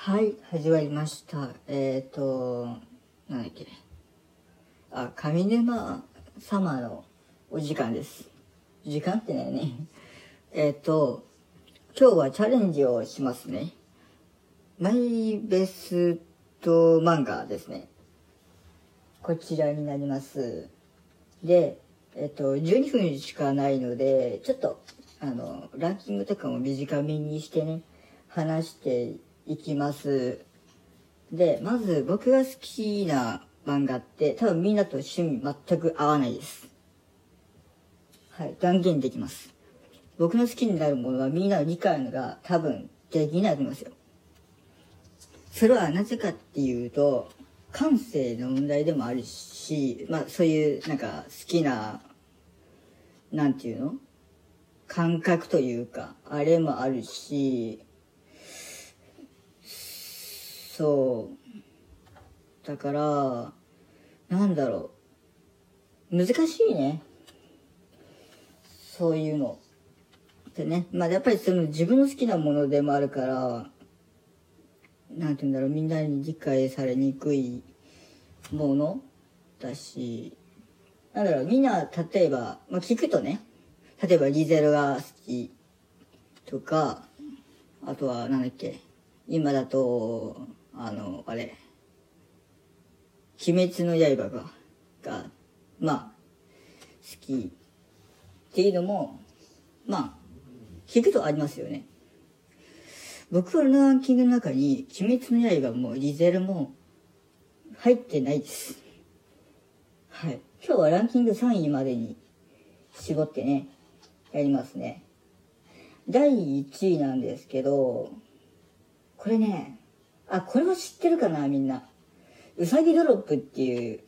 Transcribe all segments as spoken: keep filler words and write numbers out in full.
はい、始まりました。えっ、ー、と、なんだっけ。あ、上沼様のお時間です。時間ってないね。えっと、今日はチャレンジをしますね。マイベスト漫画ですね。こちらになります。で、えっと、じゅうにふんしかないので、ちょっと、あの、ランキングとかも短めにしてね、話していきます。で、まず僕が好きな漫画って、多分みんなと趣味全く合わないです。はい、断言できます。僕の好きになるものはみんなの理解が多分できないと思いますよ。それはなぜかっていうと、感性の問題でもあるし、まあそういうなんか好きな、なんていうの?感覚というか、あれもあるし、そう。だから、なんだろう。難しいね。そういうの。でね。まあ、やっぱりその自分の好きなものでもあるから、なんて言うんだろう、みんなに理解されにくいものだし、なんだろう、みんな、例えば、まあ、聞くとね、例えばリゼロが好きとか、あとはなんだっけ、今だと、あの、あれ、鬼滅の刃が、が、まあ、好きっていうのも、まあ、聞くとありますよね。僕はのランキングの中に、鬼滅の刃もリゼルも入ってないです。はい。今日はランキングさんいまでに絞ってね、やりますね。だいいちいなんですけど、これね、あ、これは知ってるかな、みんな。うさぎドロップっていう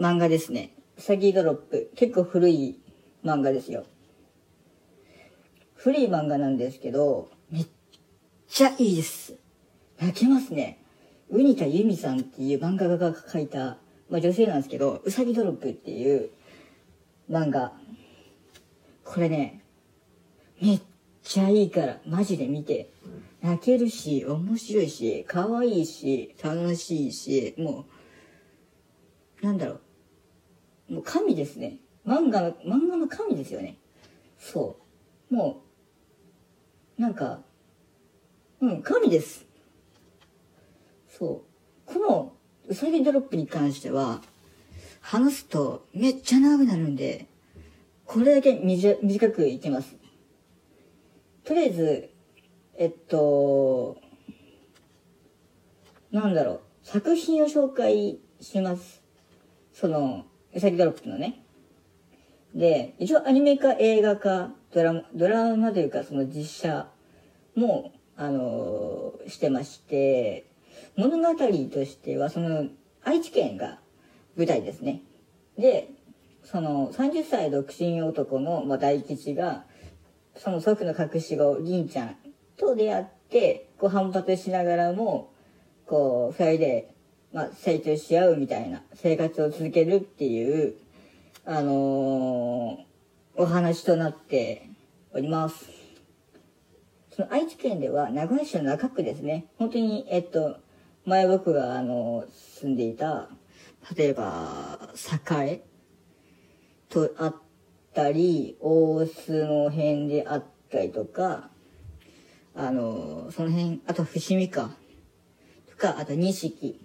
漫画ですね。うさぎドロップ。結構古い漫画ですよ。古い漫画なんですけど、めっちゃいいです。泣けますね。ウニタユミさんっていう漫画家が書いた、まあ女性なんですけど、うさぎドロップっていう漫画。これね、めっちゃいいから、マジで見て。泣けるし、面白いし、可愛いし、楽しいし、もう、なんだろう。もう神ですね。漫画、漫画の神ですよね。そう。もう、なんか、うん、神です。そう。この、うさぎドロップに関しては、話すとめっちゃ長くなるんで、これだけ短くいけます。とりあえず、えっと、なんだろう、作品を紹介します。その、うさぎドロップのね。で、一応アニメ化、映画化、ドラマ、ドラマというかその実写も、あのー、してまして、物語としてはその愛知県が舞台ですね。で、そのさんじゅっさい独身男の、まあ、大吉が、その祖父の隠し子、凛ちゃんと出会って、こう反発しながらも、こう、二人で、まあ、成長し合うみたいな生活を続けるっていう、あのー、お話となっております。その愛知県では名古屋市の中区ですね。本当に、えっと、前僕が、あのー、住んでいた、例えば、栄とあったり、大須の辺であったりとか、あのー、その辺、あと伏見か、とか、あと錦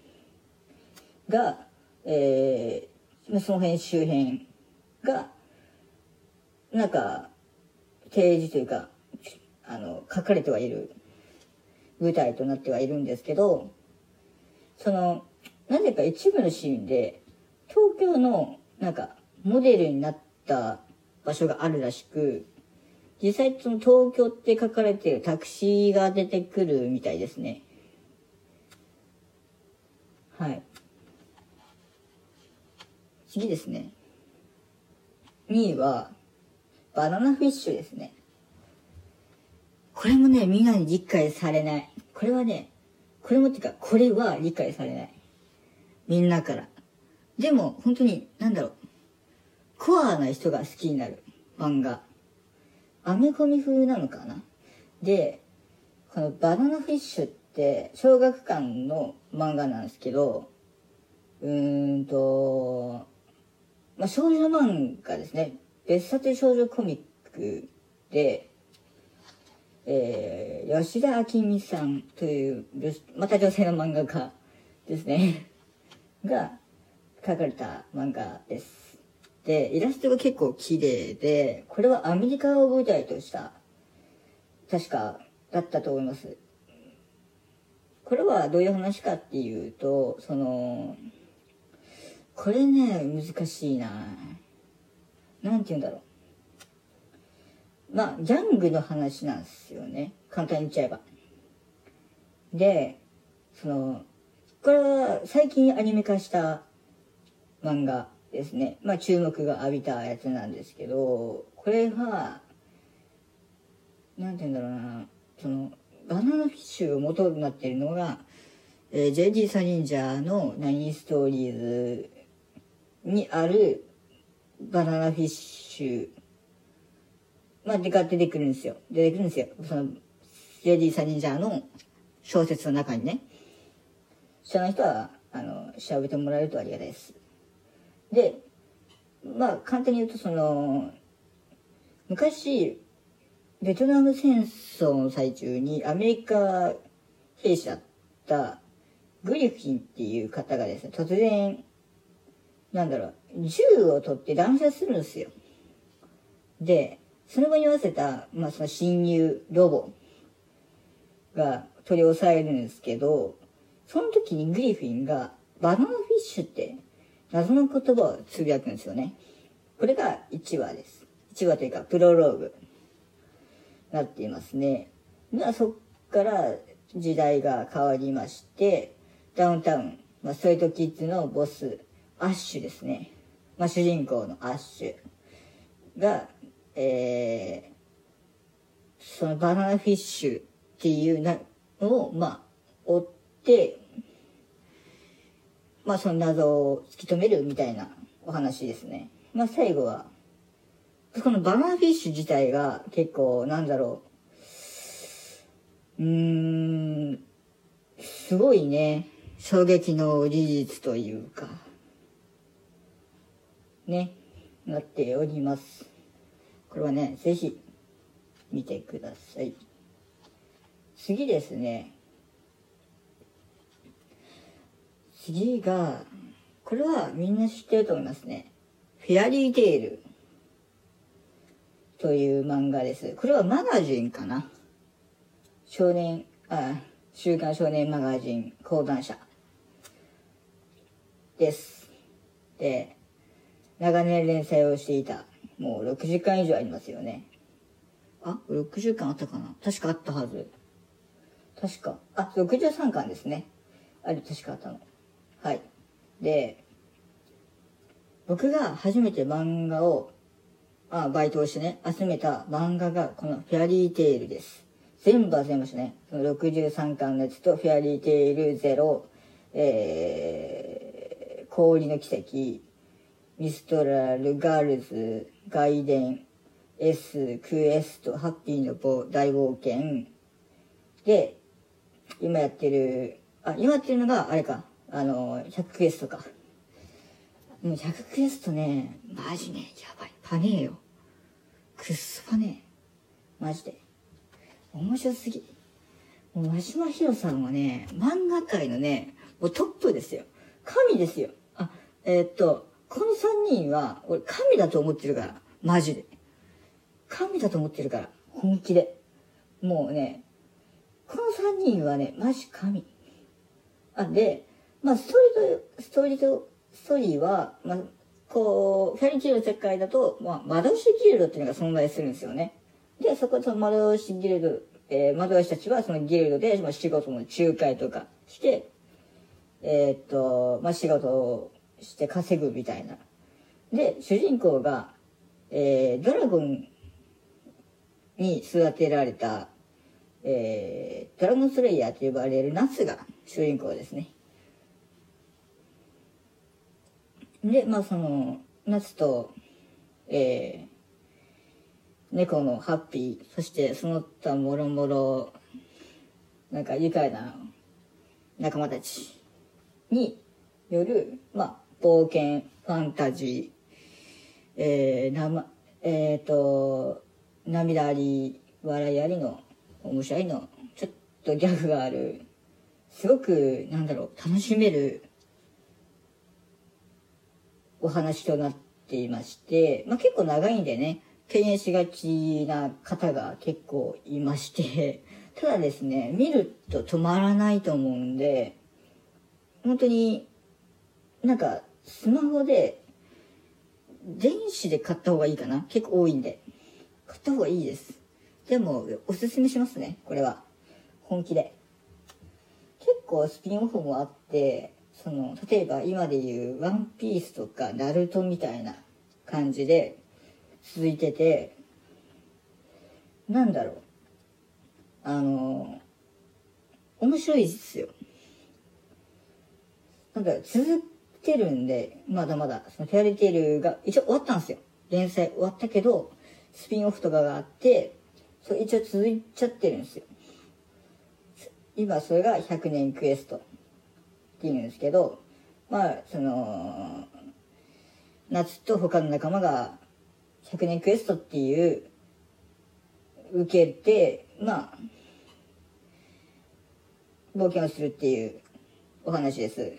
が、えー、その辺周辺が、なんか、提示というか、あの、書かれてはいる、舞台となってはいるんですけど、その、なぜか一部のシーンで、東京の、なんか、モデルになった場所があるらしく、実際その東京って書かれているタクシーが出てくるみたいですね。はい。次ですね。にいは、バナナフィッシュですね。これもね、みんなに理解されない。これはね、これもっていうか、これは理解されない。みんなから。でも、本当に、なんだろう。コアな人が好きになる漫画。アメコミ風なのかな。で、このバナナフィッシュって小学館の漫画なんですけど、うーんと、まあ、少女漫画ですね。別冊少女コミックで、えー、吉田明美さんという、また女性の漫画家ですねが書かれた漫画です。で、イラストが結構綺麗で、これはアメリカを舞台とした、確かだったと思います。これはどういう話かっていうと、その、これね、難しいな。なんて言うんだろう。まあ、ギャングの話なんですよね。簡単に言っちゃえば。で、その、これは最近アニメ化した漫画ですね。まあ、注目が浴びたやつなんですけど、これは、なんて言うんだろうな、その、バナナフィッシュを元になっているのが、えー、ジェイディー サリンジャーのナインストーリーズにあるバナナフィッシュ、まあ、でか出てくるんですよ。出てくるんですよ。その、ジェイディー サリンジャーの小説の中にね。知らない人は、あの、調べてもらえるとありがたいです。で、まあ、簡単に言うと、その、昔、ベトナム戦争の最中にアメリカ兵士だったグリフィンっていう方がですね、突然、なんだろう、銃を取って乱射するんですよ。で、その場に合わせた、まあその侵入ロボが取り押さえるんですけど、その時にグリフィンがバナナフィッシュって謎の言葉をつぶやくんですよね。これがいちわです。いちわというかプロローグ。なっていますね。まあそっから時代が変わりまして、ダウンタウン、まあストリートキッズのボス、アッシュですね。まあ主人公のアッシュが、えー、そのバナナフィッシュっていうなを、まあ追って、まあその謎を突き止めるみたいなお話ですね。まあ最後は、このバナナフィッシュ自体が結構なんだろう、うーん、すごいね、衝撃の事実というかね、なっております。これはね、ぜひ見てください。次ですね、次がこれはみんな知ってると思いますね。フェアリーテイルという漫画です。これはマガジンかな。少年、あ、週刊少年マガジン講談社です。で、長年連載をしていた、もうろくじかん以上ありますよね。あ、ろくじゅっかんあったかな。確かあったはず。確か、あ、ろくじゅうさんかんですね。あれ、確かあったの。はい。で、僕が初めて漫画をああバイトをしてね、集めた漫画がこのフェアリーテイルです。全部集めましたね。そのろくじゅうさんかんのやつと、フェアリーテイルゼロ、えー、氷の奇跡、ミストラル、ガールズ、外伝、S、クエスト、ハッピーの棒、大冒険。で、今やってる、あ、今やってるのが、あれか、あの、ひゃくクエストか。もうひゃくクエストね、マジね、やばい。パネーよ。くっそパネー。マジで。面白すぎ。もう、真島ひろさんはね、漫画界のね、もうトップですよ。神ですよ。あ、えー、っと、このさんにんは、俺、神だと思ってるから。マジで。神だと思ってるから。本気で。もうね、このさんにんはね、マジ神。あ、で、まあ、ストーリーと、ストーリーと、ストーリーは、まあ、こう、フェアリーテイルの世界だと、まあ、魔導士ギルドっていうのが存在するんですよね。で、そこでその魔導士ギルド、えー、魔導士たちはそのギルドで、まあ、仕事の仲介とかして、えー、っと、まあ、仕事をして稼ぐみたいな。で、主人公が、えー、ドラゴンに育てられた、えー、ドラゴンスレイヤーと呼ばれるナツが主人公ですね。で、まあその、ナツと、えー、猫のハッピー、そしてその他もろもろ、なんか愉快な仲間たちによる、まあ、冒険、ファンタジー、えー、なま、えっと、涙あり、笑いありの、面白いの、ちょっとギャグがある、すごく、なんだろう、楽しめるお話となっていまして、まあ、結構長いんでね、敬遠しがちな方が結構いまして、ただですね、見ると止まらないと思うんで、本当に、なんか、スマホで、電子で買った方がいいかな。結構多いんで。買った方がいいです。でも、おすすめしますね、これは。本気で。結構スピンオフもあって、その、例えば今で言うワンピースとかナルトみたいな感じで続いてて、なんだろう。あの、面白いですよ。なんだろう、続てるんで、まだまだ、そのフェアリーテールが一応終わったんですよ。連載終わったけど、スピンオフとかがあって、それ一応続いちゃってるんですよ。今それがひゃくねんクエストっていうんですけど、まあ、その、夏と他の仲間がひゃくねんクエストっていう、受けて、まあ、冒険をするっていうお話です。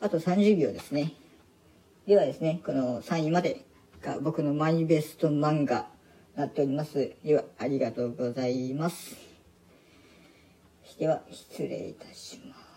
あとさんじゅうびょうですね。ではですね、このさんいまでが僕のマイベスト漫画になっております。では、ありがとうございます。では、失礼いたします。